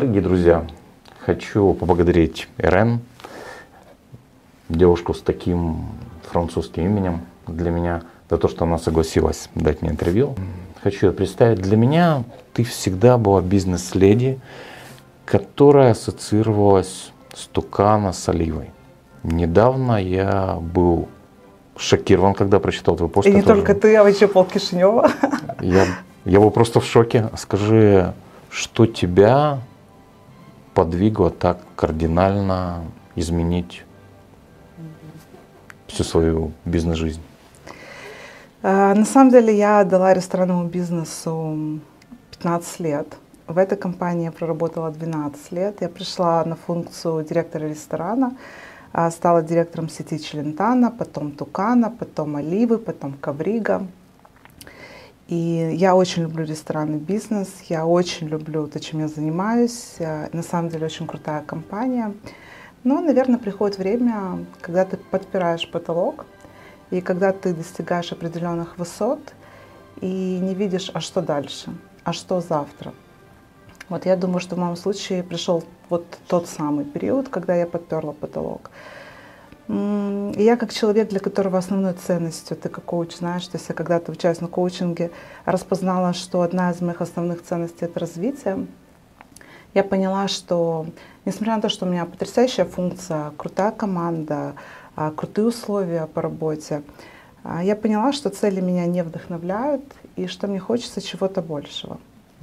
Дорогие друзья, хочу поблагодарить Ирэн, девушку с таким французским именем для меня, за то, что она согласилась дать мне интервью. Хочу ее представить. Для меня ты всегда была бизнес-леди, которая ассоциировалась с Тукана, с Оливой. Недавно я был шокирован, когда прочитал твой пост. И не только ты, а вообще пол Кишинёва. Я был просто в шоке. Скажи, что тебя подвигло так кардинально изменить всю свою бизнес-жизнь? На самом деле я отдала ресторанному бизнесу 15 лет. В этой компании я проработала 12 лет. Я пришла на функцию директора ресторана, стала директором сети Челентано, потом Тукана, потом Оливы, потом Каврига. И я очень люблю ресторанный бизнес, я очень люблю то, чем я занимаюсь. На самом деле очень крутая компания. Но, наверное, приходит время, когда ты подпираешь потолок, и когда ты достигаешь определенных высот, и не видишь, а что дальше, а что завтра. Вот я думаю, что в моем случае пришел вот тот самый период, когда я подперла потолок. И я как человек, для которого основной ценностью, ты как коуч знаешь, то есть я когда-то участвовала на коучинге, распознала, что одна из моих основных ценностей — это развитие. Я поняла, что несмотря на то, что у меня потрясающая функция, крутая команда, крутые условия по работе, я поняла, что цели меня не вдохновляют и что мне хочется чего-то большего.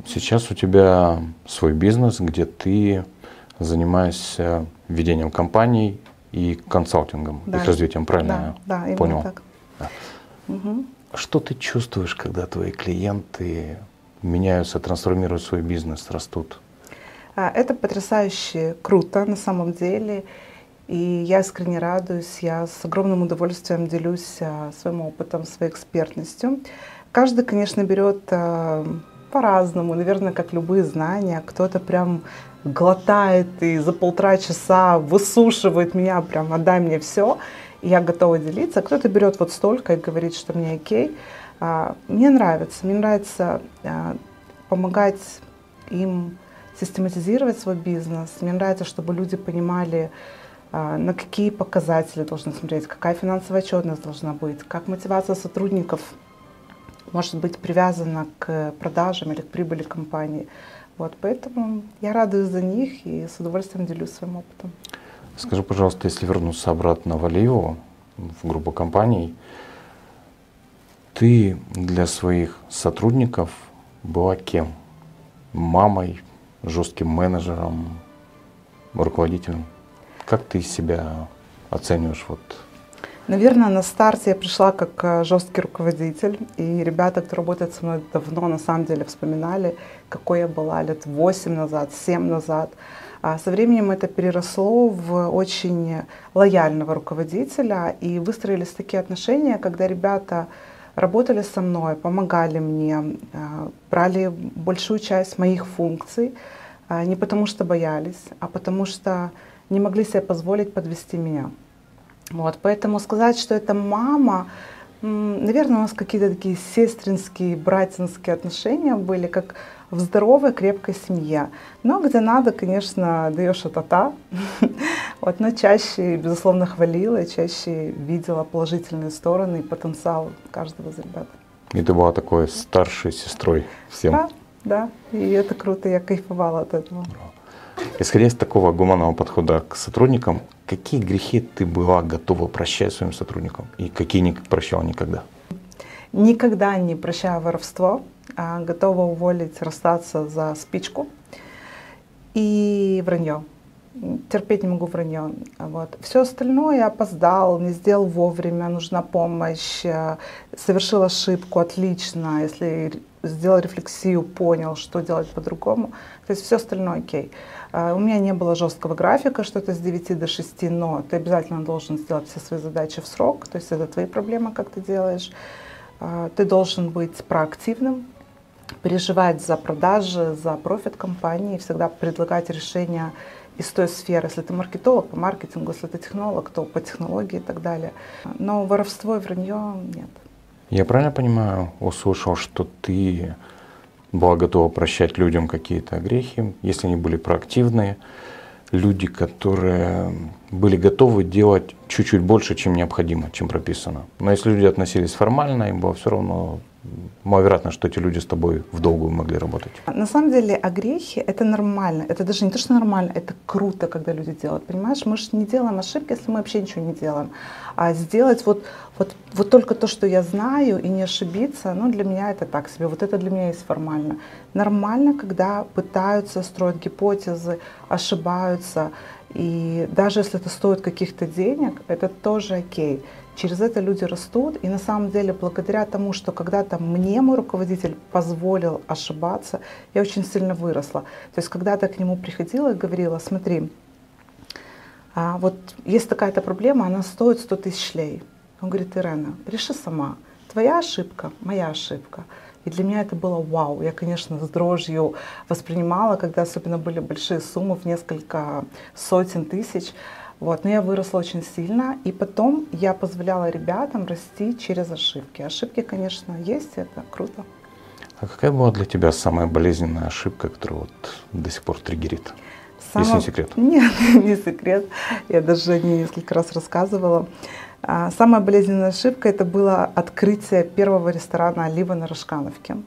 Сейчас у тебя свой бизнес, где ты занимаешься ведением компаний и консалтингом, да, их развитием, правильно? Да, да, понял. Так. Да. Угу. Что ты чувствуешь, когда твои клиенты меняются, трансформируют свой бизнес, растут? Это потрясающе круто на самом деле. И я искренне радуюсь, я с огромным удовольствием делюсь своим опытом, своей экспертностью. Каждый, конечно, берет по-разному, наверное, как любые знания. Кто-то прям глотает и за полтора часа высушивает меня, прям отдай мне все, и я готова делиться. Кто-то берет вот столько и говорит, что мне окей. Мне нравится помогать им систематизировать свой бизнес. Мне нравится, чтобы люди понимали, на какие показатели должны смотреть, какая финансовая отчетность должна быть, как мотивация сотрудников может быть привязана к продажам или к прибыли компании. Вот, поэтому я радуюсь за них и с удовольствием делюсь своим опытом. Скажи, пожалуйста, если вернуться обратно в Оливу, в группу компаний, ты для своих сотрудников была кем? Мамой, жестким менеджером, руководителем? Как ты себя оцениваешь? Вот? Наверное, на старте я пришла как жесткий руководитель. И ребята, кто работает со мной давно, на самом деле вспоминали, какой я была лет 8 назад, 7 назад. А со временем это переросло в очень лояльного руководителя. И выстроились такие отношения, когда ребята работали со мной, помогали мне, брали большую часть моих функций. Не потому что боялись, а потому что не могли себе позволить подвести меня. Вот, поэтому сказать, что это мама, наверное, у нас какие-то такие сестринские, братинские отношения были, как в здоровой, крепкой семье. Но где надо, конечно, даешь а-та-та. Вот, но чаще, безусловно, хвалила, чаще видела положительные стороны и потенциал каждого из ребят. И ты была такой старшей сестрой всем. Да, да, и это круто, я кайфовала от этого. Исходя из такого гуманного подхода к сотрудникам, какие грехи ты была готова прощать своим сотрудникам и какие не прощала никогда? Никогда не прощаю воровство, готова уволить, расстаться за спичку и вранье. Терпеть не могу вранье. Вот. Все остальное — опоздал, не сделал вовремя, нужна помощь, совершил ошибку, отлично, если сделал рефлексию, понял, что делать по-другому. То есть все остальное окей. У меня не было жесткого графика, что это с 9 до 6, но ты обязательно должен сделать все свои задачи в срок, то есть это твои проблемы, как ты делаешь. Ты должен быть проактивным, переживать за продажи, за профит компании, всегда предлагать решения из той сферы. Если ты маркетолог, по маркетингу, если ты технолог, то по технологии и так далее. Но воровство и вранье нет. Я правильно понимаю, услышал, что ты была готова прощать людям какие-то грехи, если они были проактивные. Люди, которые были готовы делать чуть-чуть больше, чем необходимо, чем прописано. Но если люди относились формально, им было все равно, маловероятно, что эти люди с тобой в долгую могли работать. На самом деле огрехи — это нормально. Это даже не то, что нормально, это круто, когда люди делают. Понимаешь, мы же не делаем ошибки, если мы вообще ничего не делаем. А сделать вот только то, что я знаю, и не ошибиться, ну, для меня это так себе. Вот это для меня есть формально. Нормально, когда пытаются строить гипотезы, ошибаются. И даже если это стоит каких-то денег, это тоже окей. Через это люди растут, и на самом деле благодаря тому, что когда-то мне мой руководитель позволил ошибаться, я очень сильно выросла. То есть когда-то я к нему приходила и говорила: смотри, вот есть такая-то проблема, она стоит 100 тысяч лей. Он говорит: Ирена, реши сама, твоя ошибка, моя ошибка. И для меня это было вау. Я, конечно, с дрожью воспринимала, когда особенно были большие суммы в несколько сотен тысяч. Вот. Но я выросла очень сильно. И потом я позволяла ребятам расти через ошибки. Ошибки, конечно, есть, это круто. А какая была для тебя самая болезненная ошибка, которая вот до сих пор триггерит? Если не секрет. Нет, не секрет. Я даже о ней несколько раз рассказывала. Самая болезненная ошибка — это было открытие первого ресторана «Олива» на Рожкановке.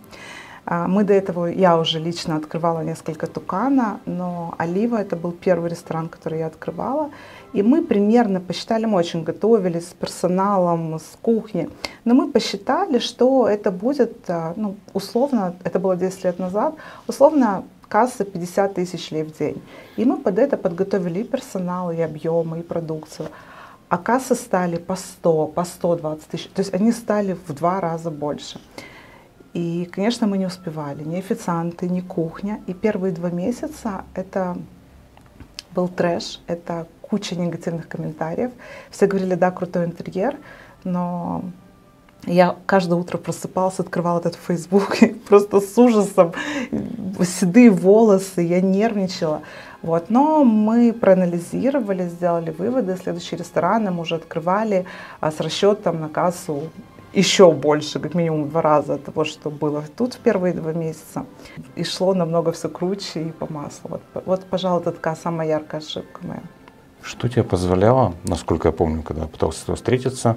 Мы до этого, я уже лично открывала несколько «Тукана», но «Олива» — это был первый ресторан, который я открывала. И мы примерно посчитали, мы очень готовились с персоналом, с кухни, но мы посчитали, что это будет, ну, условно, это было 10 лет назад, условно, касса 50 тысяч лей в день. И мы под это подготовили и персонал, и объемы, и продукцию. А кассы стали по 100, по 120 тысяч. То есть они стали в 2 раза больше. И, конечно, мы не успевали. Ни официанты, ни кухня. И первые 2 месяца это был трэш. Это куча негативных комментариев. Все говорили: да, крутой интерьер. Но я каждое утро просыпалась, открывала этот Facebook. Просто с ужасом. Седые волосы. Я нервничала. Вот. Но мы проанализировали, сделали выводы, следующие рестораны мы уже открывали с расчетом на кассу еще больше, как минимум в 2 раза от того, что было тут в первые 2 месяца. И шло намного все круче и по маслу. Вот, пожалуй, это такая самая яркая ошибка моя. Что тебе позволяло, насколько я помню, когда я пытался встретиться,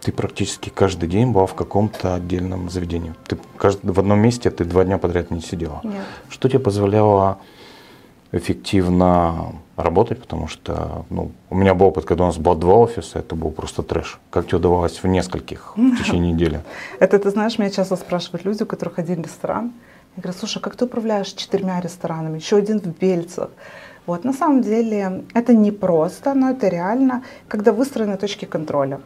ты практически каждый день была в каком-то отдельном заведении. Ты в одном месте ты 2 дня подряд не сидела. Нет. Что тебе позволяло эффективно работать, потому что, ну, у меня был опыт, когда у нас было 2 офиса, это был просто трэш. Как тебе удавалось в нескольких в течение недели? Это, ты знаешь, меня часто спрашивают люди, у которых один ресторан. Я говорю: слушай, как ты управляешь 4 ресторанами, еще один в Бельцах? Вот, на самом деле это непросто, но это реально, когда выстроены точки контроля.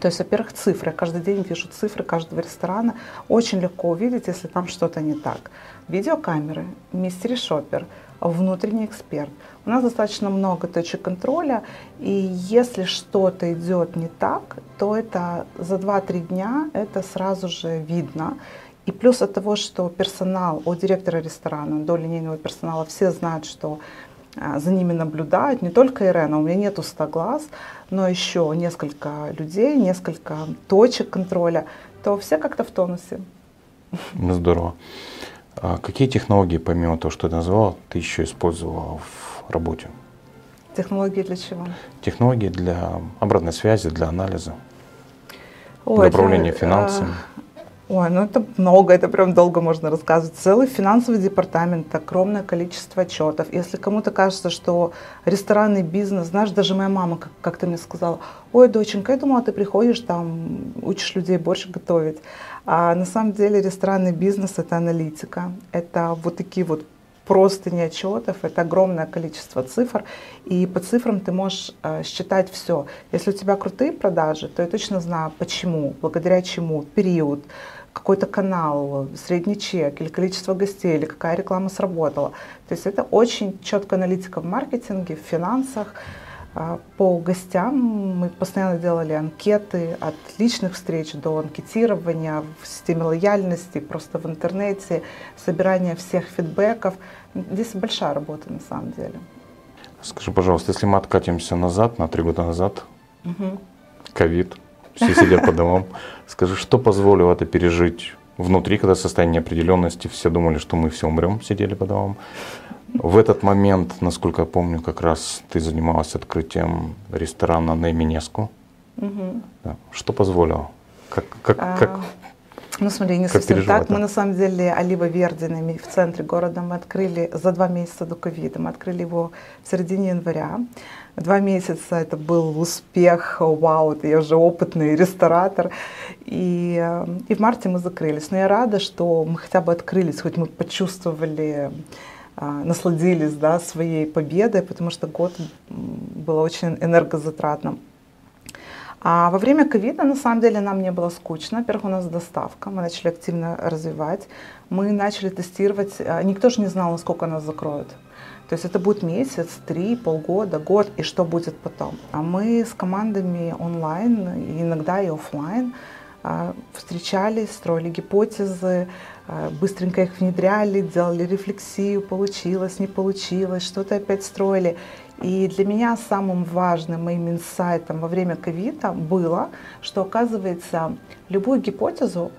То есть, во-первых, цифры. Я каждый день вижу цифры каждого ресторана. Очень легко увидеть, если там что-то не так. Видеокамеры, мистери-шоппер, внутренний эксперт. У нас достаточно много точек контроля, и если что-то идет не так, то это за 2-3 дня это сразу же видно. И плюс от того, что персонал, от директора ресторана до линейного персонала, все знают, что за ними наблюдают, не только Ирена, у меня нету 100 глаз, но еще несколько людей, несколько точек контроля, то все как-то в тонусе. Ну, здорово. А какие технологии, помимо того, что ты назвала, ты еще использовала в работе? Технологии для чего? Технологии для обратной связи, для анализа, для управления финансами. Ой, ну это много, это прям долго можно рассказывать. Целый финансовый департамент, огромное количество отчетов. Если кому-то кажется, что ресторанный бизнес, знаешь, даже моя мама как-то мне сказала: ой, доченька, я думала, ты приходишь там, учишь людей борщ готовить. А на самом деле ресторанный бизнес — это аналитика, это вот такие вот простыни отчетов, это огромное количество цифр, и по цифрам ты можешь считать все. Если у тебя крутые продажи, то я точно знаю, почему, благодаря чему, период, какой-то канал, средний чек, или количество гостей, или какая реклама сработала. То есть это очень четкая аналитика в маркетинге, в финансах. По гостям мы постоянно делали анкеты, от личных встреч до анкетирования в системе лояльности, просто в интернете, собирание всех фидбэков. Здесь большая работа на самом деле. Скажи, пожалуйста, если мы откатимся назад, на 3 года назад, ковид, все сидят по домам, скажи, что позволило это пережить внутри, когда состояние неопределенности, все думали, что мы все умрем, сидели по домам. В этот момент, насколько я помню, как раз ты занималась открытием ресторана Найменеску. Угу. Да. Что позволило? Ну, смотри, не совсем так. Это? Мы, на самом деле, Олива Вердинами в центре города мы открыли за 2 месяца до ковида. Мы открыли его в середине января. 2 месяца это был успех, вау, я уже опытный ресторатор. И в марте мы закрылись. Но я рада, что мы хотя бы открылись, хоть мы почувствовали, насладились, да, своей победой, потому что год был очень энергозатратным. А во время ковида, на самом деле, нам не было скучно. Во-первых, у нас доставка, мы начали активно развивать. Мы начали тестировать, никто же не знал, насколько нас закроют. То есть это будет месяц, 3, полгода, год, и что будет потом. А мы с командами онлайн, иногда и офлайн, встречались, строили гипотезы, быстренько их внедряли, делали рефлексию, получилось, не получилось, что-то опять строили. И для меня самым важным моим инсайтом во время ковида было, что, оказывается, любую гипотезу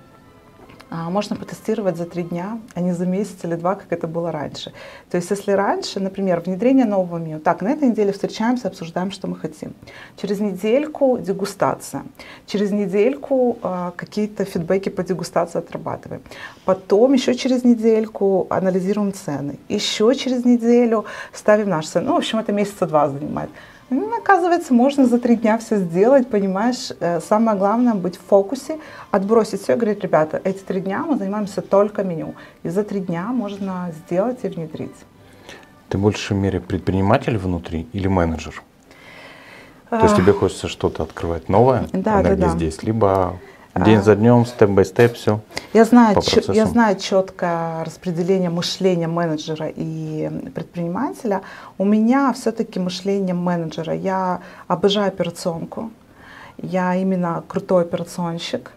можно потестировать за 3 дня, а не за месяц или 2, как это было раньше. То есть если раньше, например, внедрение нового меню, так, на этой неделе встречаемся, обсуждаем, что мы хотим. Через недельку дегустация, через недельку какие-то фидбэки по дегустации отрабатываем. Потом еще через недельку анализируем цены, еще через неделю ставим наши цены. Ну, в общем, это месяца 2 занимает. Ну, оказывается, можно за 3 дня все сделать, понимаешь. Самое главное — быть в фокусе, отбросить все и говорить: ребята, эти 3 дня мы занимаемся только меню. И за 3 дня можно сделать и внедрить. Ты в большей мере предприниматель внутри или менеджер? То есть тебе хочется что-то открывать новое, да, энергия здесь, либо день за днем, степ-бай-степ, все. Я знаю четкое распределение мышления менеджера и предпринимателя. У меня все-таки мышление менеджера. Я обожаю операционку. Я именно крутой операционщик.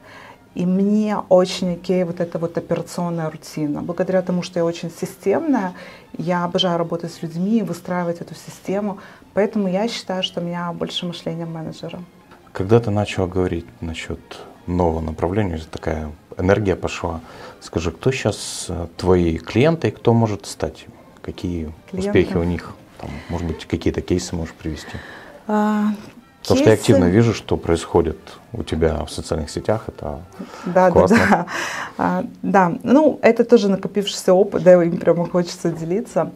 И мне очень окей вот эта вот операционная рутина. Благодаря тому, что я очень системная, я обожаю работать с людьми, выстраивать эту систему. Поэтому я считаю, что у меня больше мышления менеджера. Когда ты начала говорить насчет нового направления, такая энергия пошла. Скажи, кто сейчас твои клиенты и кто может стать? Какие успехи у них? Там, может быть, какие-то кейсы можешь привести? Потому что я активно вижу, что происходит у тебя в социальных сетях, это классно. Да. Ну, это тоже накопившийся опыт, да, им прямо хочется делиться.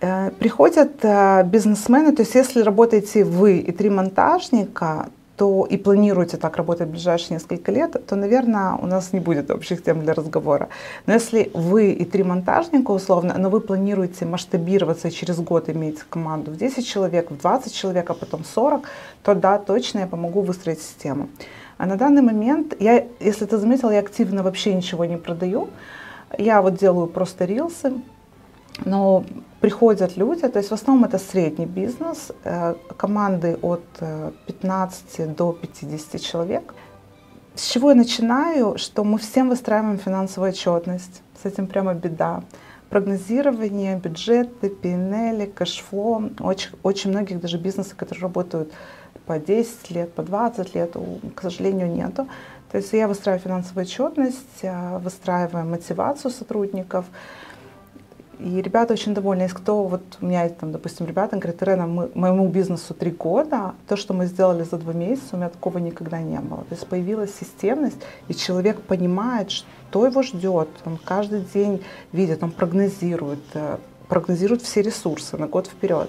Приходят бизнесмены, то есть если работаете вы и 3 монтажника, и планируете так работать в ближайшие несколько лет, то, наверное, у нас не будет общих тем для разговора. Но если вы и 3 монтажника, условно, но вы планируете масштабироваться и через год иметь команду в 10 человек, в 20 человек, а потом 40, то да, точно я помогу выстроить систему. А на данный момент, я, если ты заметил, я активно вообще ничего не продаю. Я вот делаю просто рилсы. Но приходят люди, то есть в основном это средний бизнес, команды от 15 до 50 человек. С чего я начинаю, что мы всем выстраиваем финансовую отчетность, с этим прямо беда. Прогнозирование, бюджеты, P&L, кэшфло, очень многих даже бизнесов, которые работают по 10 лет, по 20 лет, к сожалению, нету. То есть я выстраиваю финансовую отчетность, выстраиваю мотивацию сотрудников. И ребята очень довольны. Если кто, вот у меня, там, допустим, ребята говорят: Ирэн, моему бизнесу 3 года, то, что мы сделали за 2 месяца, у меня такого никогда не было. То есть появилась системность, и человек понимает, что его ждет. Он каждый день видит, он прогнозирует все ресурсы на год вперед.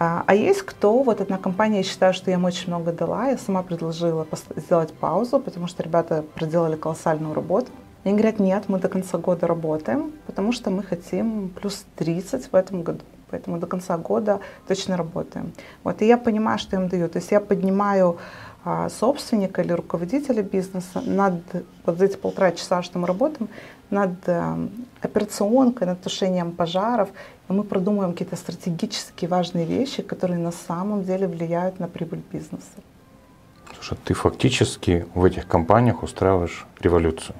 А есть кто, вот одна компания, я считаю, что я им очень много дала, я сама предложила сделать паузу, потому что ребята проделали колоссальную работу. Они говорят: нет, мы до конца года работаем, потому что мы хотим плюс 30 в этом году. Поэтому до конца года точно работаем. Вот, и я понимаю, что я им даю. То есть я поднимаю собственника или руководителя бизнеса над вот эти 1,5 часа, что мы работаем, над операционкой, над тушением пожаров. И мы продумываем какие-то стратегически важные вещи, которые на самом деле влияют на прибыль бизнеса. Слушай, ты фактически в этих компаниях устраиваешь революцию.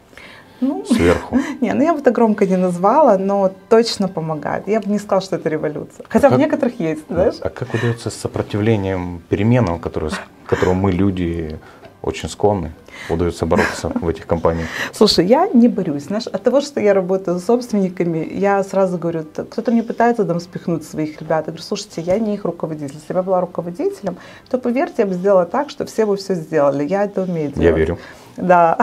Ну, сверху. Не, ну я бы это громко не назвала, но точно помогает. Я бы не сказала, что это революция. Хотя в некоторых есть, знаешь. А как удается с сопротивлением переменам, которые мы, люди, очень склонны, удается бороться в этих компаниях? Слушай, я не борюсь. Знаешь, от того, что я работаю с собственниками, я сразу говорю, кто-то мне пытается там спихнуть своих ребят. Я говорю, слушайте, я не их руководитель. Если бы я была руководителем, то, поверьте, я бы сделала так, что все бы все сделали. Я это умею делать. Я верю. Да,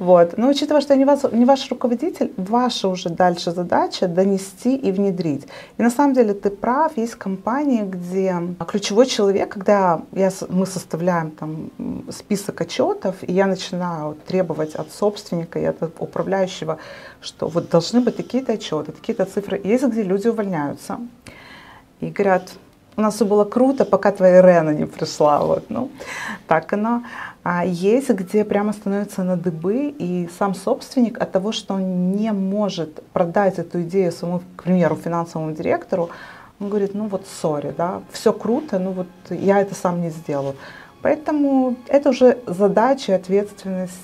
вот. Но учитывая, что я не ваш руководитель, ваша уже дальше задача донести и внедрить. И на самом деле ты прав, есть компании, где ключевой человек, когда мы составляем там список отчетов, и я начинаю требовать от собственника и от управляющего, что вот должны быть такие-то отчеты, такие-то цифры. Есть где люди увольняются и говорят, у нас все было круто, пока твоя Ирена не пришла. Вот. Ну, так оно. А есть, где прямо становится на дыбы, и сам собственник от того, что он не может продать эту идею своему, к примеру, финансовому директору, он говорит, ну вот сори, да, все круто, ну вот я это сам не сделаю. Поэтому это уже задача и ответственность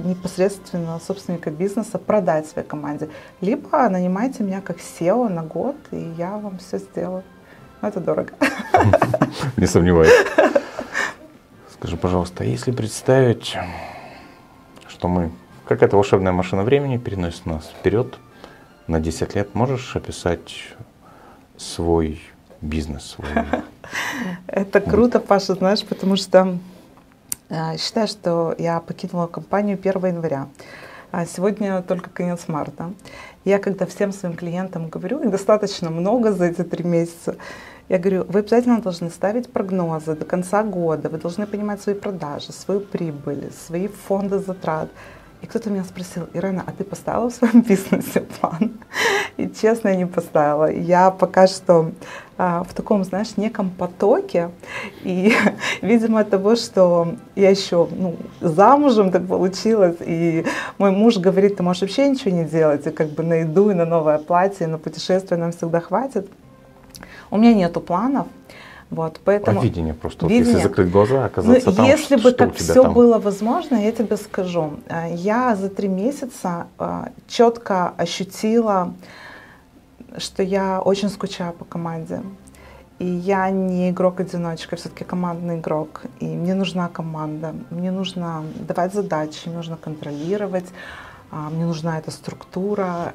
непосредственно собственника бизнеса продать своей команде. Либо нанимайте меня как SEO на год, и я вам все сделаю. Но это дорого. Не сомневаюсь. Скажи, пожалуйста, если представить, что мы, какая-то волшебная машина времени переносит нас вперед на 10 лет, можешь описать свой бизнес? Это круто, Паша, знаешь, потому что считаю, что я покинула компанию 1 января. А сегодня только конец марта. Я когда всем своим клиентам говорю, и достаточно много за эти 3 месяца, я говорю, вы обязательно должны ставить прогнозы до конца года, вы должны понимать свои продажи, свою прибыль, свои фонды затрат. И кто-то меня спросил, Ирена, а ты поставила в своем бизнесе план? И честно, я не поставила. Я пока что в таком, знаешь, неком потоке. И, видимо, от того, что я еще замужем так получилось, и мой муж говорит, ты можешь вообще ничего не делать, и как бы на еду, и на новое платье, и на путешествие нам всегда хватит. У меня нету планов. Вот, поэтому... Видение просто, видение. Вот, если закрыть глаза, оказаться там, если бы так все там было возможно, я тебе скажу. Я за 3 месяца четко ощутила, что я очень скучаю по команде. И я не игрок-одиночка, все-таки командный игрок. И мне нужна команда, мне нужно давать задачи, мне нужно контролировать, мне нужна эта структура.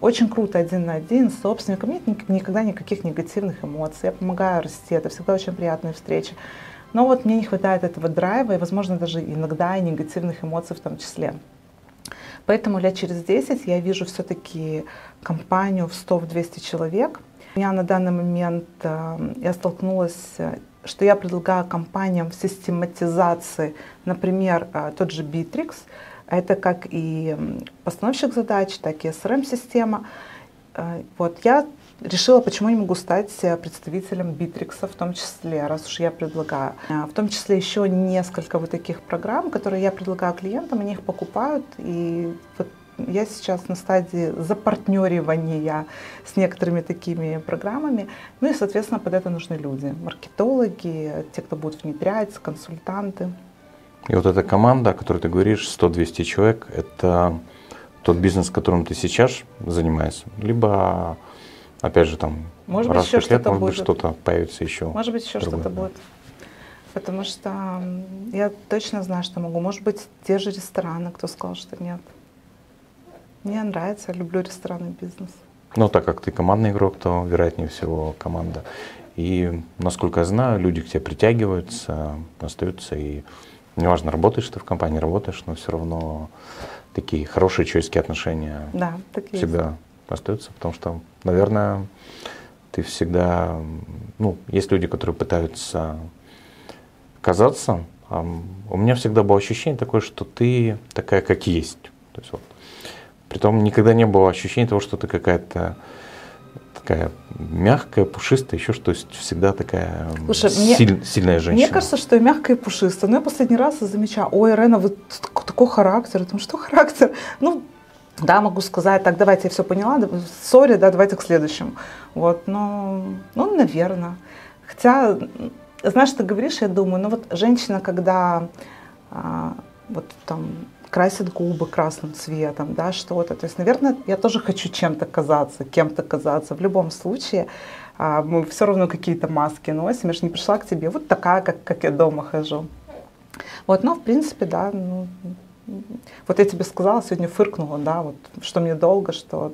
Очень круто 1 на 1 с собственником. Нет никогда никаких негативных эмоций. Я помогаю расти. Это всегда очень приятные встречи. Но вот мне не хватает этого драйва и, возможно, даже иногда и негативных эмоций в том числе. Поэтому лет через 10 я вижу все-таки компанию в 100-200 человек. У меня на данный момент я столкнулась, что я предлагаю компаниям в систематизации, например, тот же Битрикс. Это как и постановщик задач, так и SRM-система. Вот я решила, почему я могу стать представителем Битрикса в том числе, раз уж я предлагаю. В том числе еще несколько вот таких программ, которые я предлагаю клиентам, они их покупают. И вот я сейчас на стадии запартнеривания с некоторыми такими программами. Ну и, соответственно, под это нужны люди. Маркетологи, те, кто будут внедрять, консультанты. И вот эта команда, о которой ты говоришь, 100-200 человек, это тот бизнес, которым ты сейчас занимаешься, либо, опять же, там, может раз в 5 лет, может быть, что-то появится еще. Может быть, еще что-то будет. Потому что я точно знаю, что могу. Может быть, те же рестораны, кто сказал, что нет. Мне нравится, я люблю ресторанный бизнес. Но так как ты командный игрок, то, вероятнее всего, команда. И, насколько я знаю, люди к тебе притягиваются, остаются и... Неважно, работаешь ты в компании, работаешь, но все равно такие хорошие человеческие отношения, да, всегда есть, остаются, потому что, наверное, ты всегда, ну, есть люди, которые пытаются казаться. А у меня всегда было ощущение такое, что ты такая, как есть. То есть вот, притом никогда не было ощущения того, что ты какая-то такая мягкая, пушистая, еще что, всегда такая. Слушай, сильная женщина. Мне кажется, что мягкая и пушистая. Но я последний раз замечаю, ой, Ирена, вы такой характер. Я думаю, что характер? Ну, да, могу сказать, так, давайте, я все поняла, сори, да, давайте к следующему. Вот, но, ну, наверное. Хотя, знаешь, ты говоришь, я думаю, ну, вот женщина, когда вот там красит губы красным цветом, да, что-то. То есть, наверное, я тоже хочу чем-то казаться, кем-то казаться. В любом случае, мы все равно какие-то маски носим. Я же не пришла к тебе вот такая, как я дома хожу. Вот, но в принципе, да, ну, вот я тебе сказала, сегодня фыркнула, да, вот, что мне долго, что...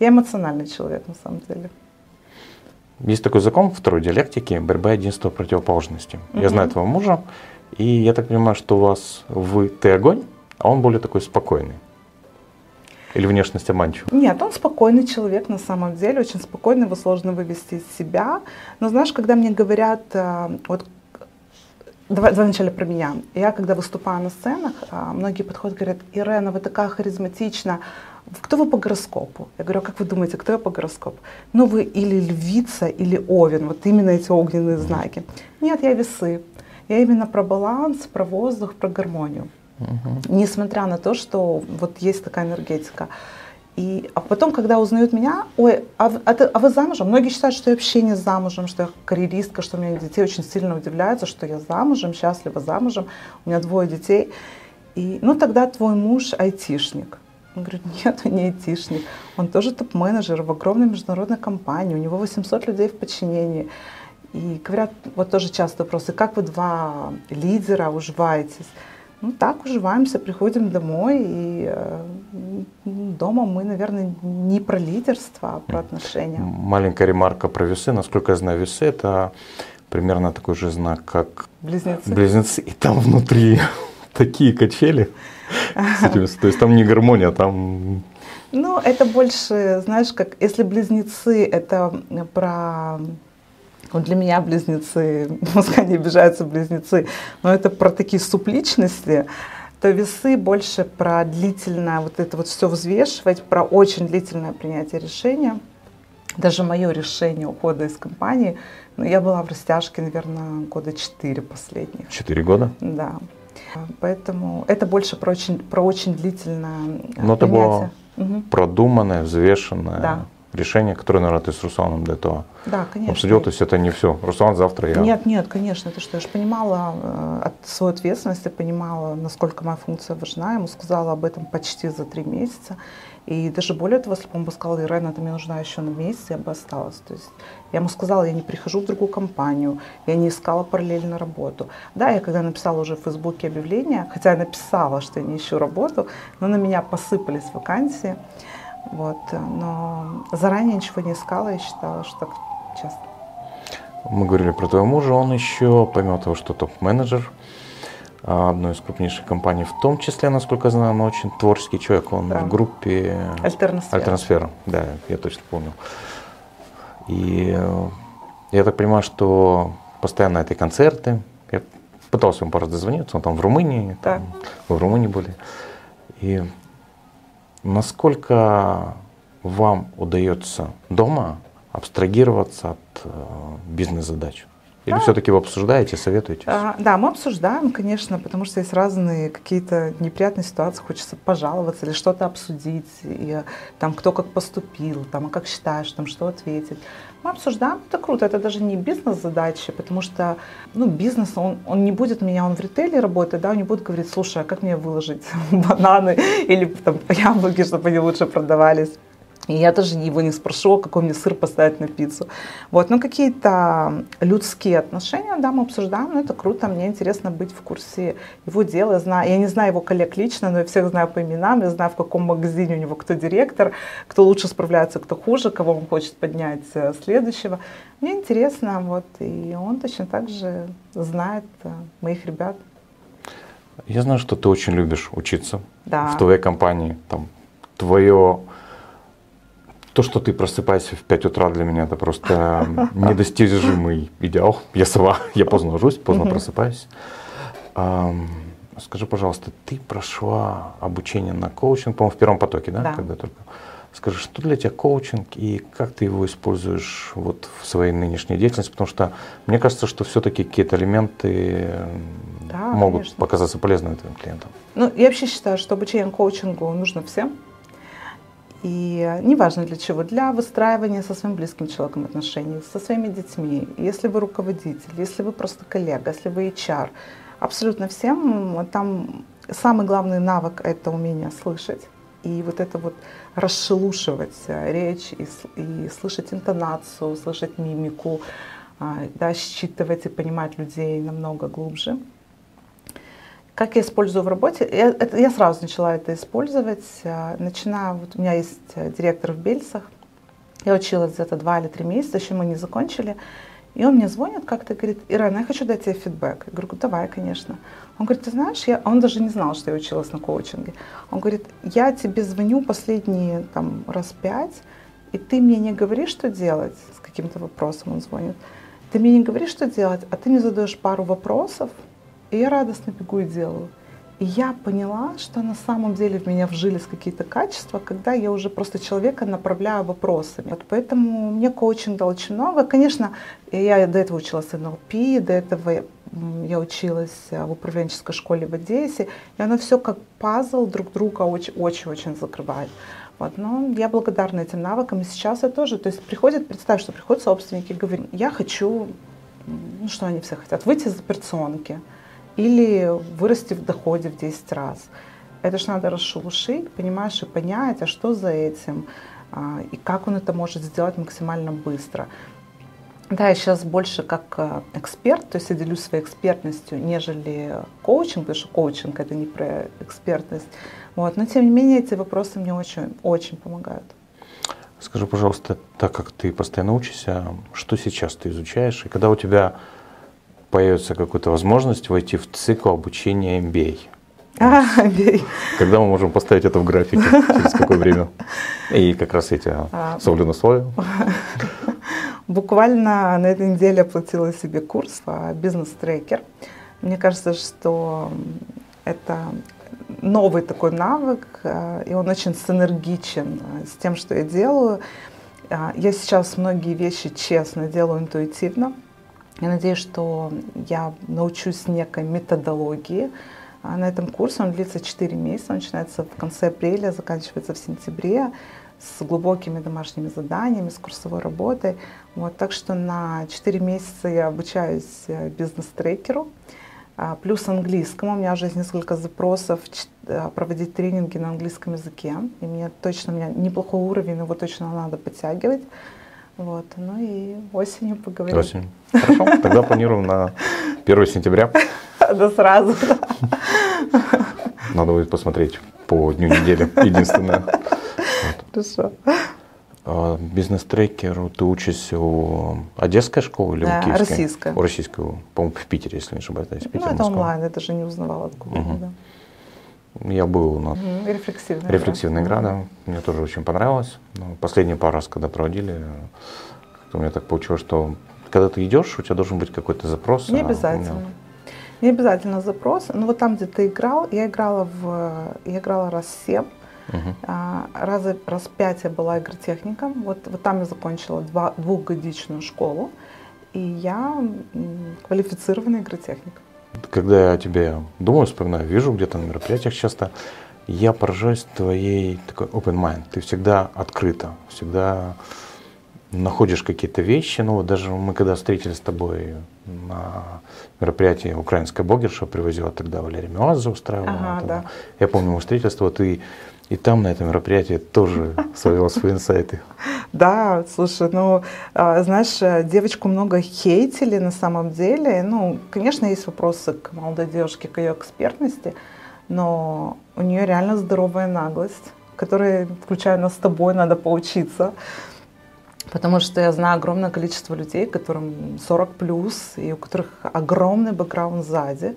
Я эмоциональный человек, на самом деле. Есть такой закон второй диалектики — борьба единства противоположности. Я знаю твоего мужа, и я так понимаю, что у вас ты огонь, а он более такой спокойный. Или внешность обманчива? Нет, он спокойный человек на самом деле, очень спокойный, его сложно вывести из себя. Но знаешь, когда мне говорят, вот, давай вначале про меня. Я когда выступаю на сценах, многие подходят и говорят: Ирена, вы такая харизматична, кто вы по гороскопу? Я говорю: а как вы думаете, кто я по гороскопу? Ну вы или львица, или овен, вот именно эти огненные знаки. Нет, я весы. Я именно про баланс, про воздух, про гармонию. Несмотря на то, что вот есть такая энергетика. И, а потом, когда узнают меня: ой, а вы замужем? Многие считают, что я вообще не замужем, что я карьеристка, что у меня детей, очень сильно удивляются, что я замужем, счастлива замужем, у меня 2 детей. И, ну тогда твой муж айтишник. Он говорит: нет, он не айтишник, он тоже топ-менеджер в огромной международной компании, у него 800 людей в подчинении. И говорят, вот тоже часто вопросы: как вы 2 лидера уживаетесь? Ну так уживаемся, приходим домой, и дома мы, наверное, не про лидерство, а про отношения. Маленькая ремарка про весы. Насколько я знаю, весы — это примерно такой же знак, как близнецы. Близнецы, и там внутри такие качели. То есть там не гармония, там… Ну это больше, знаешь, как если близнецы — это про… Вот для меня близнецы, пускай не обижаются близнецы, но это про такие субличности, то весы больше про длительное, вот это вот все взвешивать, про очень длительное принятие решения. Даже мое решение ухода из компании, ну, я была в растяжке, наверное, года 4 последних. 4 года? Да. Поэтому это больше про очень длительное но принятие. Но это было продуманное, взвешенное. Да. Решение, которое, наверное, ты с Русланом до этого обсудил, то есть это не все. Руслан, завтра я… Нет, нет, конечно, ты что, я же понимала от своей ответственности, понимала, насколько моя функция важна, ему сказала об этом почти за 3 месяца. И даже более того, если бы он бы сказал: Ирена, ты мне нужна еще на месяц, я бы осталась. То есть я ему сказала: я не прихожу в другую компанию, я не искала параллельно работу. Да, я когда написала уже в Фейсбуке объявление, хотя я написала, что я не ищу работу, но на меня посыпались вакансии. Вот, но заранее ничего не искала и считала, что так часто. Мы говорили про твоего мужа, он еще, помимо того, что топ-менеджер одной из крупнейших компаний, в том числе, насколько я знаю, он очень творческий человек, он в группе «Альтернасфера», да, я точно помню. И я так понимаю, что постоянно это концерты, я пытался ему пару раз дозвониться, он там в Румынии, там, вы в Румынии были. И насколько вам удается дома абстрагироваться от бизнес-задач? Или все-таки вы обсуждаете, советуете? Да, мы обсуждаем, конечно, потому что есть разные какие-то неприятные ситуации, хочется пожаловаться или что-то обсудить, и, там, кто как поступил, там, как считаешь, там, что ответить. Мы обсуждаем, это круто, это даже не бизнес-задачи, потому что, ну, бизнес, он не будет меня, он в ритейле работает, да, он не будет говорить: слушай, а как мне выложить бананы или там яблоки, чтобы они лучше продавались. И я тоже его не спрошу, какой мне сыр поставить на пиццу. Вот, но какие-то людские отношения, да, мы обсуждаем, но это круто, мне интересно быть в курсе его дела. Я не знаю его коллег лично, но я всех знаю по именам, я знаю, в каком магазине у него кто директор, кто лучше справляется, кто хуже, кого он хочет поднять следующего. Мне интересно, вот, и он точно так же знает моих ребят. Я знаю, что ты очень любишь учиться в твоей компании, там, то, что ты просыпаешься в 5 утра, для меня это просто недостижимый идеал. Я сова, я поздно ложусь, поздно просыпаюсь. Скажи, пожалуйста, ты прошла обучение на коучинг, по-моему, в первом потоке, да? Да. Когда только. Скажи, что для тебя коучинг и как ты его используешь вот в своей нынешней деятельности? Потому что мне кажется, что все-таки какие-то элементы могут показаться полезными твоим клиентам. Ну, я вообще считаю, что обучение коучингу нужно всем. И неважно для чего, для выстраивания со своим близким человеком отношений, со своими детьми, если вы руководитель, если вы просто коллега, если вы HR, абсолютно всем. Там самый главный навык — это умение слышать и вот это вот расшелушивать речь и слышать интонацию, слышать мимику, да, считывать и понимать людей намного глубже. Как я использую в работе? Я сразу начала это использовать. Вот у меня есть директор в Бельцах. Я училась где-то 2 или 3 месяца, еще мы не закончили. И он мне звонит как-то и говорит: Ирэн, я хочу дать тебе фидбэк. Я говорю: давай, конечно. Он говорит: ты знаешь, он даже не знал, что я училась на коучинге. Он говорит: я тебе звоню последние там, раз 5, и ты мне не говоришь, что делать. С каким-то вопросом он звонит. Ты мне не говоришь, что делать, а ты мне задаешь пару вопросов, и я радостно бегу и делаю. И я поняла, что на самом деле в меня вжились какие-то качества, когда я уже просто человека направляю вопросами. Вот поэтому мне коучинг дал очень много. Конечно, я до этого училась в НЛП, до этого я училась в управленческой школе в Одессе. И оно все как пазл друг друга очень-очень закрывает. Вот. Но я благодарна этим навыкам. И сейчас я тоже. То есть представь, что приходят собственники и говорят: я хочу, что они все хотят, выйти из операционки. Или вырасти в доходе в 10 раз. Это же надо расшелушить, понимаешь, и понять, а что за этим, и как он это может сделать максимально быстро. Да, я сейчас больше как эксперт, то есть я делюсь своей экспертностью, нежели коучинг, потому что коучинг — это не про экспертность. Вот. Но тем не менее эти вопросы мне очень помогают. Скажи, пожалуйста, так как ты постоянно учишься, что сейчас ты изучаешь, и когда у тебя появится какая-то возможность войти в цикл обучения MBA. MBA. Когда мы можем поставить это в графике, через какое время? И как раз эти соблюденные условия. Буквально на этой неделе оплатила себе курс «Бизнес-трекер». Мне кажется, что это новый такой навык, и он очень синергичен с тем, что я делаю. Я сейчас многие вещи честно делаю интуитивно. Я надеюсь, что я научусь некой методологии на этом курсе. Он длится 4 месяца, он начинается в конце апреля, заканчивается в сентябре, с глубокими домашними заданиями, с курсовой работой. Вот, так что на 4 месяца я обучаюсь бизнес-трекеру, плюс английскому. У меня уже есть несколько запросов проводить тренинги на английском языке. И мне точно, у меня неплохой уровень, но его точно надо подтягивать. Вот, ну и осенью поговорим. Осенью. Хорошо, тогда планируем на 1 сентября. Да сразу. Надо будет посмотреть по дню недели, единственное. Хорошо. Бизнес-трекеру ты учишься у одесской школы или у киевской? Российская. У российской, по-моему, в Питере, если не ошибаюсь. Ну, это онлайн, я даже не узнавала откуда. Я был у нас. Рефлексивная игра, да. Мне тоже очень понравилось. Но последние пару раз, когда проводили, у меня так получилось, что когда ты идешь, у тебя должен быть какой-то запрос. Не обязательно. Не обязательно запрос. Но вот там, где ты играл, я играла раз 7. Раз 5 я была игротехником. Вот там я закончила 2-годичную школу. И я квалифицированный игротехник. Когда я о тебе думаю, вспоминаю, вижу где-то на мероприятиях часто, я поражаюсь твоей такой open mind. Ты всегда открыта, всегда находишь какие-то вещи. Ну вот даже мы когда встретились с тобой на мероприятии, украинская блогерша привозила тогда Валерия Мюаза, устраивала. Да. Я помню, мы встретились, вот и там на этом мероприятии тоже свои инсайты. Да, слушай, ну, знаешь, девочку много хейтили на самом деле. Ну, конечно, есть вопросы к молодой девушке, к ее экспертности, но у нее реально здоровая наглость, которой, включая нас с тобой, надо поучиться. Потому что я знаю огромное количество людей, которым 40+, и у которых огромный бэкграунд сзади.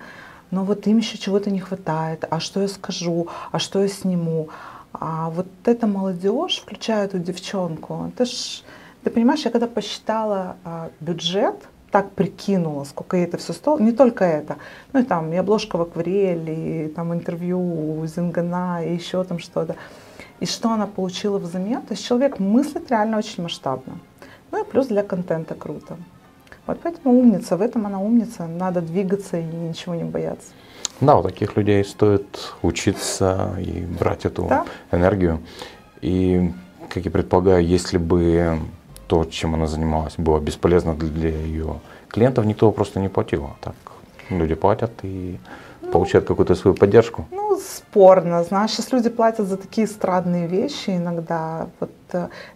Но вот им еще чего-то не хватает, а что я скажу, а что я сниму. А вот эта молодежь, включая эту девчонку, ты понимаешь, я когда посчитала бюджет, так прикинула, сколько ей это все стоило, не только это, ну и там и обложка в акварели, и там интервью у Зингана, и еще там что-то. И что она получила взамен, то есть человек мыслит реально очень масштабно. Ну и плюс для контента круто. Вот поэтому умница, в этом она умница, надо двигаться и ничего не бояться. Да, у таких людей стоит учиться и брать эту энергию. И, как я предполагаю, если бы то, чем она занималась, было бесполезно для ее клиентов, никто просто не платил. Так люди платят и получают какую-то свою поддержку. Ну Ну, спорно, знаешь, сейчас люди платят за такие странные вещи иногда. Вот,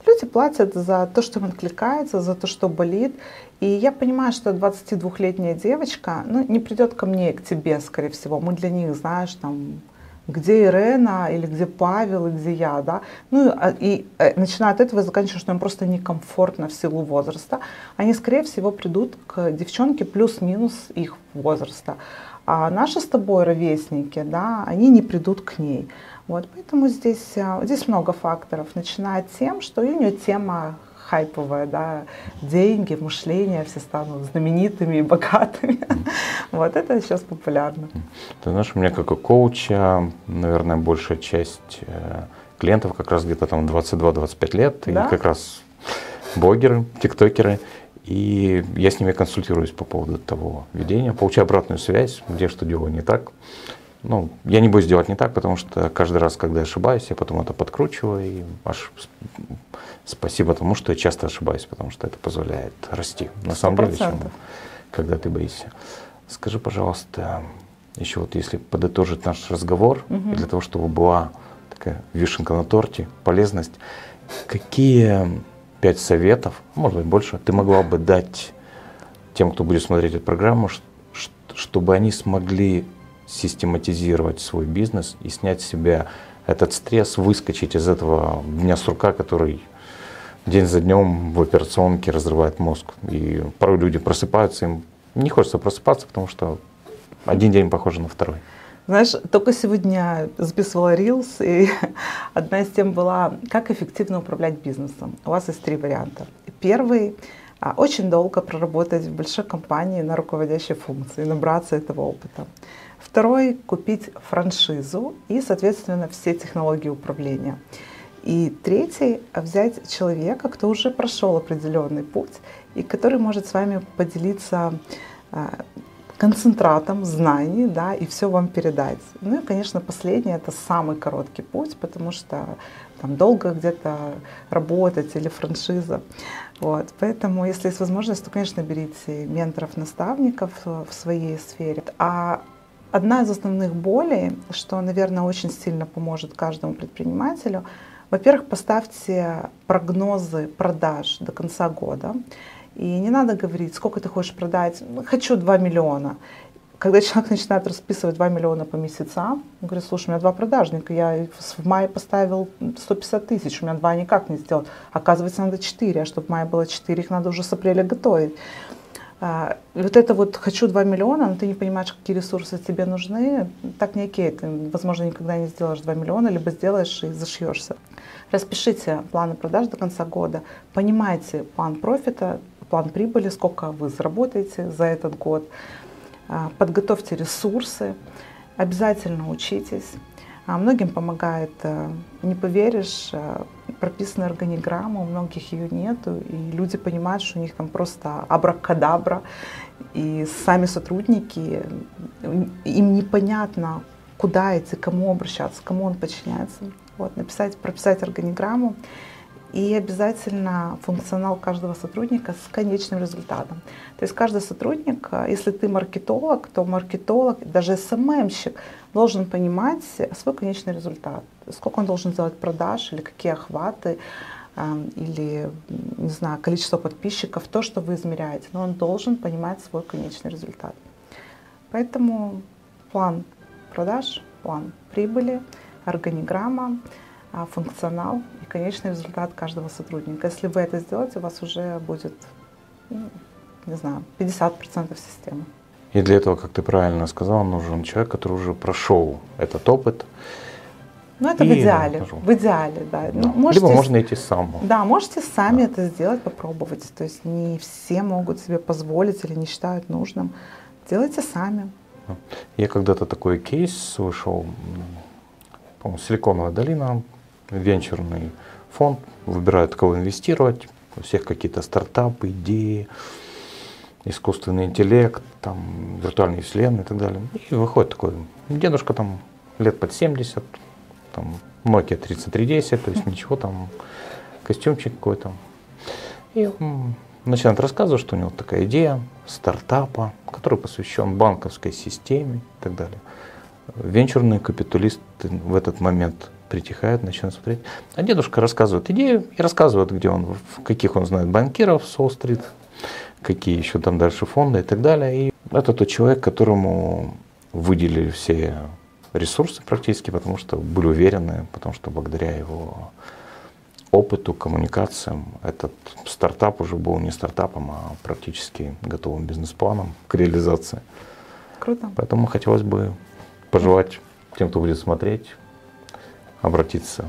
люди платят за то, что им откликается, за то, что болит. И я понимаю, что 22-летняя девочка, ну, не придет ко мне и к тебе, скорее всего. Мы для них, знаешь, там, где Ирена, или где Павел, и где я, да. Ну, и начиная от этого, заканчивая, что им просто некомфортно в силу возраста. Они, скорее всего, придут к девчонке плюс-минус их возраста. А наши с тобой ровесники, да, они не придут к ней. Вот, поэтому здесь много факторов, начиная от тем, что у нее тема хайповая, да, деньги, мышление, все станут знаменитыми и богатыми. Вот это сейчас популярно. Ты знаешь, у меня как у коуча, наверное, большая часть клиентов как раз где-то там 22-25 лет, да? И как раз блогеры, тиктокеры. И я с ними консультируюсь по поводу того ведения, получаю обратную связь, где что делаю не так. Ну, я не боюсь делать не так, потому что каждый раз, когда я ошибаюсь, я потом это подкручиваю. И аж спасибо тому, что я часто ошибаюсь, потому что это позволяет расти. На 100%. Самом деле, чем, когда ты боишься. Скажи, пожалуйста, еще вот если подытожить наш разговор, для того, чтобы была такая вишенка на торте, полезность, какие 5 советов, может быть больше, ты могла бы дать тем, кто будет смотреть эту программу, чтобы они смогли систематизировать свой бизнес и снять с себя этот стресс, выскочить из этого дня сурка, который день за днем в операционке разрывает мозг. И порой люди просыпаются, им не хочется просыпаться, потому что один день похож на второй. Знаешь, только сегодня записывала рилс, и одна из тем была, как эффективно управлять бизнесом. У вас есть 3 варианта. Первый — очень долго проработать в большой компании на руководящей функции, набраться этого опыта. Второй — купить франшизу и, соответственно, все технологии управления. И третий — взять человека, кто уже прошел определенный путь и который может с вами поделиться концентратом знаний, да, и все вам передать. Ну и, конечно, последний — это самый короткий путь, потому что там долго где-то работать или франшиза. Вот. Поэтому, если есть возможность, то, конечно, берите менторов, наставников в своей сфере. А одна из основных болей, что, наверное, очень сильно поможет каждому предпринимателю, во-первых, поставьте прогнозы продаж до конца года. И не надо говорить, сколько ты хочешь продать. Хочу 2 миллиона. Когда человек начинает расписывать 2 миллиона по месяцам, он говорит, слушай, у меня 2 продажника, я в мае поставил 150 тысяч, у меня 2 никак не сделал. Оказывается, надо 4, а чтобы в мае было 4, их надо уже с апреля готовить. Вот это вот «хочу 2 миллиона», но ты не понимаешь, какие ресурсы тебе нужны, так не окей, ты, возможно, никогда не сделаешь 2 миллиона, либо сделаешь и зашьешься. Распишите планы продаж до конца года, понимайте план профита, план прибыли, сколько вы заработаете за этот год, подготовьте ресурсы, обязательно учитесь. Многим помогает, не поверишь, прописана органиграмма, у многих ее нету, и люди понимают, что у них там просто абракадабра, и сами сотрудники, им непонятно, куда идти, кому обращаться, кому он подчиняется. Вот, прописать органиграмму. И обязательно функционал каждого сотрудника с конечным результатом. То есть каждый сотрудник, если ты маркетолог, то маркетолог, даже СММщик, должен понимать свой конечный результат. Сколько он должен сделать продаж, или какие охваты, или, не знаю, количество подписчиков, то, что вы измеряете. Но он должен понимать свой конечный результат. Поэтому план продаж, план прибыли, органиграмма, функционал и конечный результат каждого сотрудника. Если вы это сделаете, у вас уже будет, ну, не знаю, 50% системы. И для этого, как ты правильно сказал, нужен человек, который уже прошел этот опыт. Ну, это в идеале. В идеале, да. Да. Ну, можете, либо можно идти сам. Да, можете сами это сделать, попробовать. То есть не все могут себе позволить или не считают нужным. Делайте сами. Я когда-то такой кейс слышал. Силиконовая долина, венчурный фонд, выбирают, кого инвестировать, у всех какие-то стартапы, идеи, искусственный интеллект, там, виртуальные вселенные и так далее. И выходит такой дедушка там лет под 70, там, Nokia 3310, то есть ничего там, костюмчик какой-то. И он начинает рассказывать, что у него такая идея стартапа, который посвящен банковской системе и так далее. Венчурные капиталисты в этот момент притихают, начинают смотреть. А дедушка рассказывает идею и рассказывает, где он, каких он знает банкиров с Уолл-стрит, какие еще там дальше фонды и так далее. И это тот человек, которому выделили все ресурсы практически, потому что были уверены, потому что благодаря его опыту, коммуникациям этот стартап уже был не стартапом, а практически готовым бизнес-планом к реализации. Круто. Поэтому хотелось бы пожелать тем, кто будет смотреть, обратиться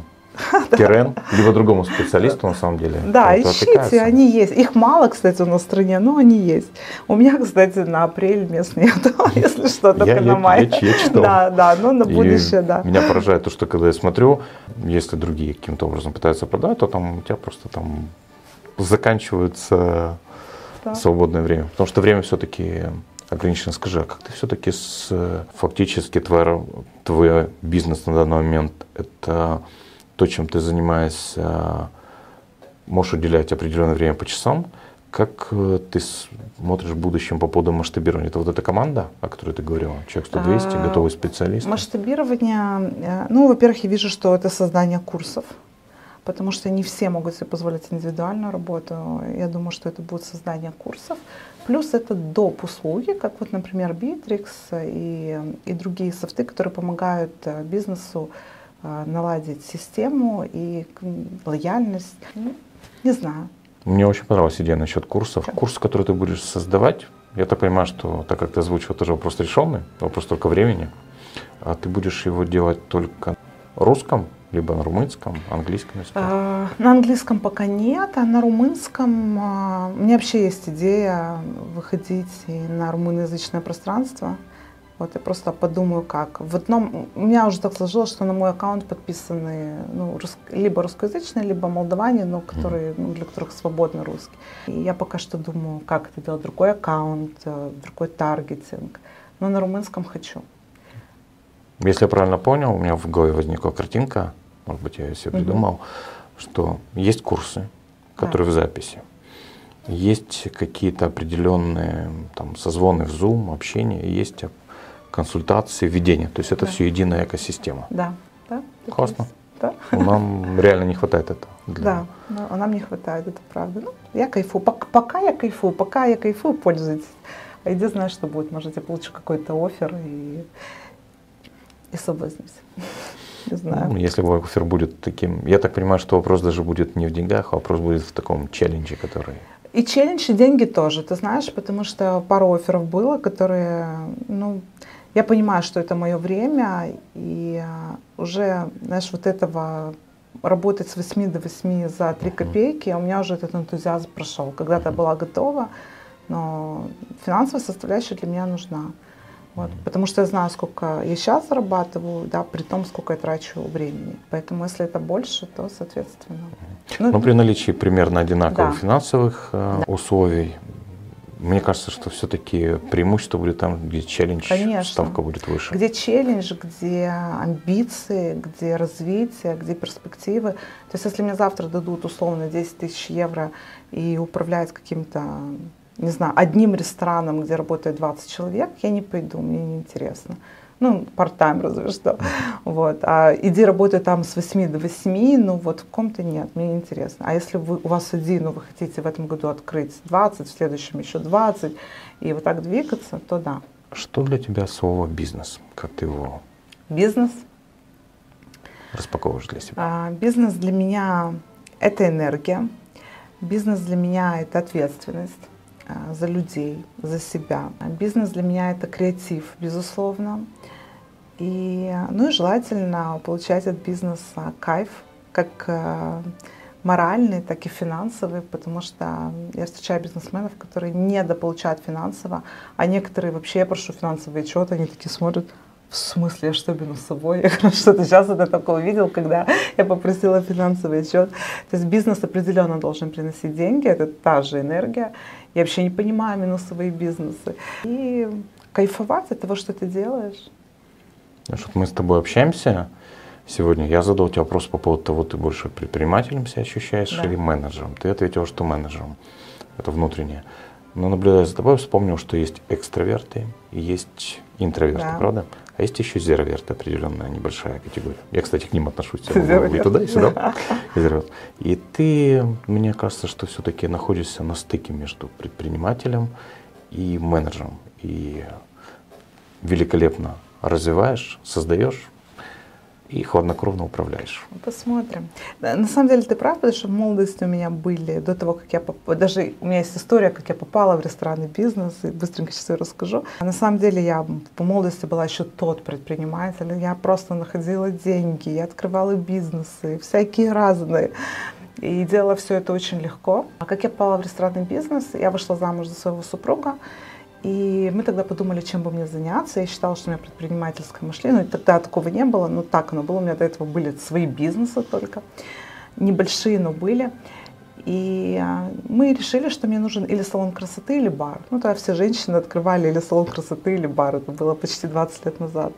к Ирэн, либо другому специалисту, на самом деле. Да, ищите, они есть. Их мало, кстати, на стране, но они есть. У меня, кстати, на апрель мест нет, если что, только на май. Я читал. Да, но на будущее, да. Меня поражает то, что когда я смотрю, если другие каким-то образом пытаются продавать, то там у тебя просто там заканчивается свободное время. Потому что время все-таки ограничено. Скажи, а как ты все-таки фактически твой бизнес на данный момент, это то, чем ты занимаешься, можешь уделять определенное время по часам. Как ты смотришь в будущем по поводу масштабирования? Это вот эта команда, о которой ты говорила, человек 100-200, готовый специалист? Масштабирование, ну, во-первых, я вижу, что это создание курсов, потому что не все могут себе позволить индивидуальную работу. Я думаю, что это будет создание курсов. Плюс это доп. Услуги, как вот, например, Битрикс и другие софты, которые помогают бизнесу наладить систему и лояльность. Ну, не знаю. Мне очень понравилась идея насчет курсов. Да. Курс, который ты будешь создавать, я так понимаю, что, так как ты озвучил, тоже вопрос решенный, вопрос только времени, а ты будешь его делать только на русском, либо на румынском, английском? На английском пока нет, а на румынском у меня вообще есть идея выходить и на румыноязычное пространство. Вот я просто подумаю, как. В одном, у меня уже так сложилось, что на мой аккаунт подписаны либо русскоязычные, либо молдаване, но которые, для которых свободно русский. И я пока что думаю, как это делать. Другой аккаунт, другой таргетинг. Но на румынском хочу. Если я правильно понял, у меня в голове возникла картинка, может быть, я ее себе придумал, что есть курсы, которые в записи. Есть какие-то определенные там созвоны в Zoom, общение, есть консультации, введение. То есть это все единая экосистема. Да. Классно. Да. Нам реально не хватает этого. Да, нам не хватает, это правда. Ну, я кайфую. Пока я кайфую, пользуйтесь. А иди, знаешь, что будет. Может, я получу какой-то оффер и соблазнюсь. Не знаю. Если бы оффер будет таким... Я так понимаю, что вопрос даже будет не в деньгах, а вопрос будет в таком челлендже, который... И челлендж, и деньги тоже, ты знаешь, потому что пару офферов было, которые, ну, я понимаю, что это мое время, и уже, знаешь, вот этого работать с 8 до 8 за 3 копейки, у меня уже этот энтузиазм прошел. Когда-то я была готова, но финансовая составляющая для меня нужна. Вот, потому что я знаю, сколько я сейчас зарабатываю, да, при том, сколько я трачу времени. Поэтому, если это больше, то, соответственно. Но при наличии примерно одинаковых финансовых условий, мне кажется, что все-таки преимущество будет там, где челлендж, ставка будет выше. Где челлендж, где амбиции, где развитие, где перспективы. То есть, если мне завтра дадут условно 10 000 евро и управлять каким-то, не знаю, одним рестораном, где работает 20 человек, я не пойду, мне неинтересно. Ну, парт-тайм разве что. Вот. А иди работай там с 8 до 8, ну вот в ком-то нет, мне неинтересно. А если у вас один, но вы хотите в этом году открыть 20, в следующем еще 20, и вот так двигаться, то да. Что для тебя слово «бизнес»? Как ты его… Бизнес? Распаковываешь для себя. Бизнес для меня – это энергия. Бизнес для меня – это ответственность за людей, за себя. Бизнес для меня — это креатив, безусловно. И, ну и желательно получать от бизнеса кайф, как моральный, так и финансовый, потому что я встречаю бизнесменов, которые недополучают финансово, а некоторые вообще, я прошу финансовые отчеты, они такие смотрят: в смысле, я что, минусовой? Я говорю, что ты сейчас это такое видел, когда я попросила финансовый отчет. То есть бизнес определенно должен приносить деньги, это та же энергия. Я вообще не понимаю минусовые бизнесы. И кайфовать от того, что ты делаешь. Значит, мы с тобой общаемся сегодня. Я задал тебе вопрос по поводу того, ты больше предпринимателем себя ощущаешь или менеджером. Ты ответила, что менеджером. Это внутреннее. Но, наблюдая за тобой, вспомнил, что есть экстраверты и есть интроверты, да, правда? А есть еще зероверты, определенная небольшая категория. Я, кстати, к ним отношусь. И туда, и сюда. И ты, мне кажется, что все-таки находишься на стыке между предпринимателем и менеджером. И великолепно развиваешь, создаешь и хладнокровно управляешь. Посмотрим. На самом деле ты прав, потому что в молодости у меня были, до того, как я попала, даже у меня есть история, как я попала в ресторанный бизнес, и быстренько сейчас ее расскажу. На самом деле я по молодости была еще тот предприниматель, я просто находила деньги, я открывала бизнесы, всякие разные. И делала все это очень легко. А как я попала в ресторанный бизнес, я вышла замуж за своего супруга, и мы тогда подумали, чем бы мне заняться. Я считала, что у меня предпринимательское мышление. Ну, тогда такого не было, но так оно было. У меня до этого были свои бизнесы только. Небольшие, но были. И мы решили, что мне нужен или салон красоты, или бар. Ну, тогда все женщины открывали или салон красоты, или бар. Это было почти 20 лет назад.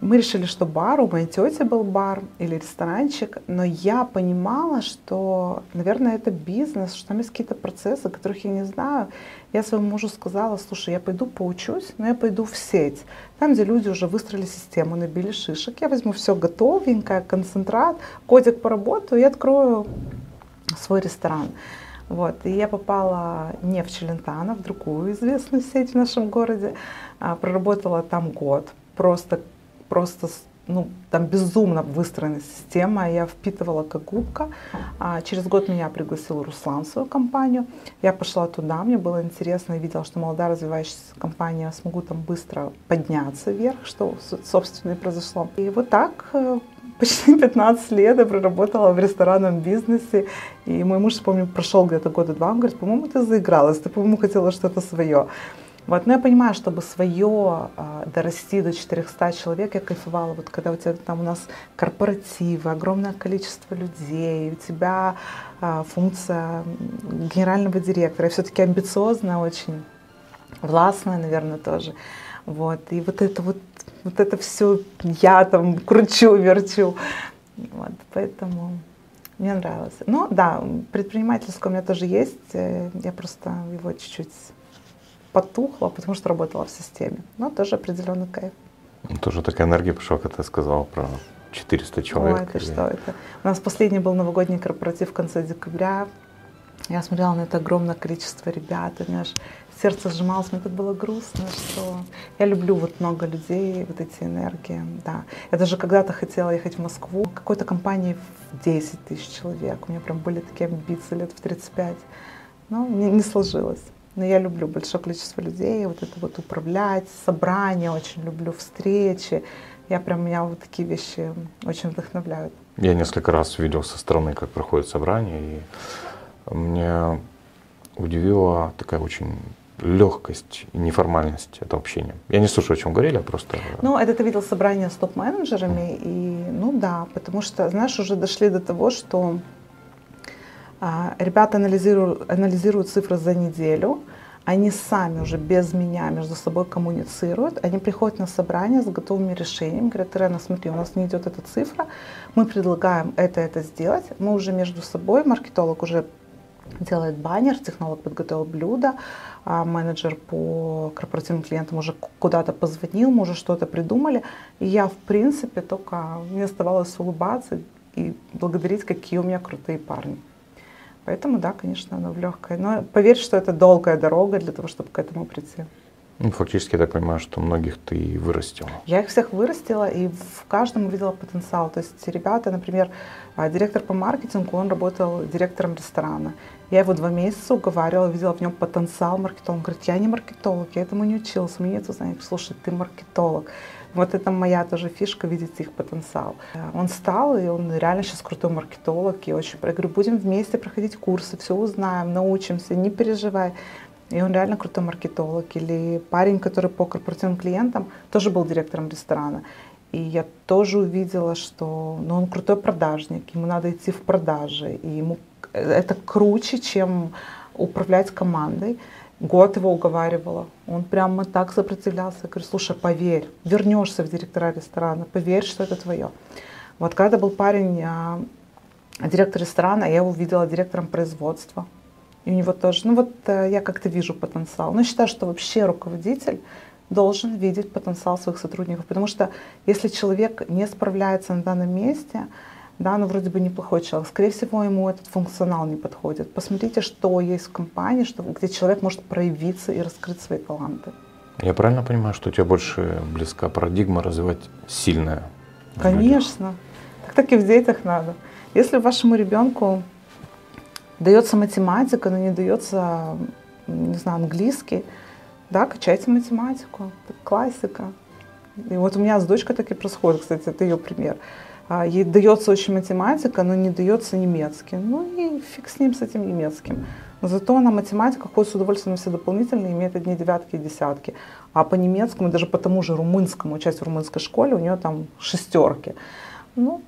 Мы решили, что бар, у моей тети был бар или ресторанчик, но я понимала, что, наверное, это бизнес, что там есть какие-то процессы, которых я не знаю. Я своему мужу сказала: слушай, я пойду поучусь, но я пойду в сеть, там, где люди уже выстроили систему, набили шишек, я возьму все готовенькое, концентрат, кодик поработаю и открою свой ресторан. Вот. И я попала не в Челентано, в другую известную сеть в нашем городе, проработала там год, просто ну, там безумно выстроена система, я впитывала как губка. Через год меня пригласил Руслан в свою компанию. Я пошла туда, мне было интересно, я видела, что молодая развивающаяся компания, смогу там быстро подняться вверх, что, собственно, и произошло. И вот так почти 15 лет я проработала в ресторанном бизнесе. И мой муж, помню, прошел где-то года два, он говорит: по-моему, ты заигралась, ты, по-моему, хотела что-то свое. Вот, но я понимаю, чтобы свое дорасти до 400 человек, я кайфовала, вот когда у тебя там у нас корпоративы, огромное количество людей, у тебя функция генерального директора, я все-таки амбициозная, очень властная, наверное, тоже. Вот, и вот это все я там кручу, верчу. Вот, поэтому мне нравилось. Ну да, предпринимательское у меня тоже есть, я просто его чуть-чуть потухла, потому что работала в системе. Но тоже определенный кайф. Тоже такая энергия пошла, когда ты сказала про 400 человек. Ой, это или... что это? У нас последний был новогодний корпоратив в конце декабря. Я смотрела на это огромное количество ребят, у меня аж сердце сжималось, мне так было грустно, что я люблю вот много людей, вот эти энергии, да. Я даже когда-то хотела ехать в Москву, какой-то компании в 10 тысяч человек, у меня прям были такие амбиции лет в 35, но не сложилось. Но я люблю большое количество людей, вот это вот управлять, собрания, очень люблю встречи. Я прям, меня вот такие вещи очень вдохновляют. Я несколько раз видел со стороны, как проходит собрание, и меня удивила такая очень легкость и неформальность этого общения. Я не слушаю, о чем говорили, а просто... Ну, это ты видел собрание с топ-менеджерами, и, ну да, потому что, знаешь, уже дошли до того, что... Ребята анализируют цифры за неделю, они сами уже без меня между собой коммуницируют, они приходят на собрание с готовыми решениями, говорят: Ирэн, смотри, у нас не идет эта цифра, мы предлагаем это сделать, мы уже между собой, маркетолог уже делает баннер, технолог подготовил блюдо, а менеджер по корпоративным клиентам уже куда-то позвонил, мы уже что-то придумали, и я, в принципе, только мне оставалось улыбаться и благодарить, какие у меня крутые парни. Поэтому, да, конечно, оно в легкое. Но поверь, что это долгая дорога для того, чтобы к этому прийти. Ну, фактически, я так понимаю, что многих ты вырастила. Я их всех вырастила, и в каждом увидела потенциал. То есть ребята, например, директор по маркетингу, он работал директором ресторана. Я его 2 месяца уговаривала, видела в нем потенциал маркетолога. Он говорит: я не маркетолог, я этому не учился, у меня нет знаний. Слушай, ты маркетолог. Вот это моя тоже фишка, видеть их потенциал. Он стал, и он реально сейчас крутой маркетолог. И очень, я говорю: будем вместе проходить курсы, все узнаем, научимся, не переживай. И он реально крутой маркетолог. Или парень, который по корпоративным клиентам, тоже был директором ресторана. И я тоже увидела, что ну, он крутой продажник, ему надо идти в продажи. И ему это круче, чем управлять командой. Год его уговаривала, он прямо так сопротивлялся. Я говорю: слушай, поверь, вернешься в директора ресторана, поверь, что это твое. Вот когда был парень, директор ресторана, я его видела директором производства. И у него тоже, ну вот я как-то вижу потенциал. Но считаю, что вообще руководитель должен видеть потенциал своих сотрудников, потому что если человек не справляется на данном месте, да, ну вроде бы неплохой человек, скорее всего, ему этот функционал не подходит. Посмотрите, что есть в компании, что, где человек может проявиться и раскрыть свои таланты. Я правильно понимаю, что у тебя больше близка парадигма развивать сильное? Конечно. Так и в детях надо. Если вашему ребенку дается математика, но не дается, не знаю, английский, да, качайте математику, это классика. И вот у меня с дочкой так и происходит, кстати, это ее пример. Ей дается очень математика, но не дается немецкий. Ну и фиг с ним, с этим немецким. Но зато она математика ходит с удовольствием на все дополнительные, имеет одни девятки и десятки. А по немецкому, даже по тому же румынскому, часть в румынской школе, у нее там шестерки. Ну,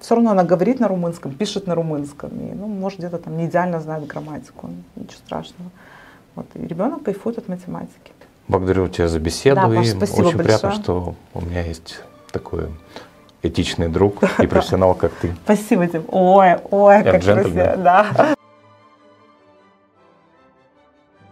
все равно она говорит на румынском, пишет на румынском. И, ну, может, где-то там не идеально знает грамматику, ничего страшного. Вот, и ребенок кайфует от математики. Благодарю тебя за беседу. Да, Паш, спасибо большое. Очень приятно, что у меня есть такой этичный друг и профессионал, как ты. Спасибо тебе. Ой, как красиво.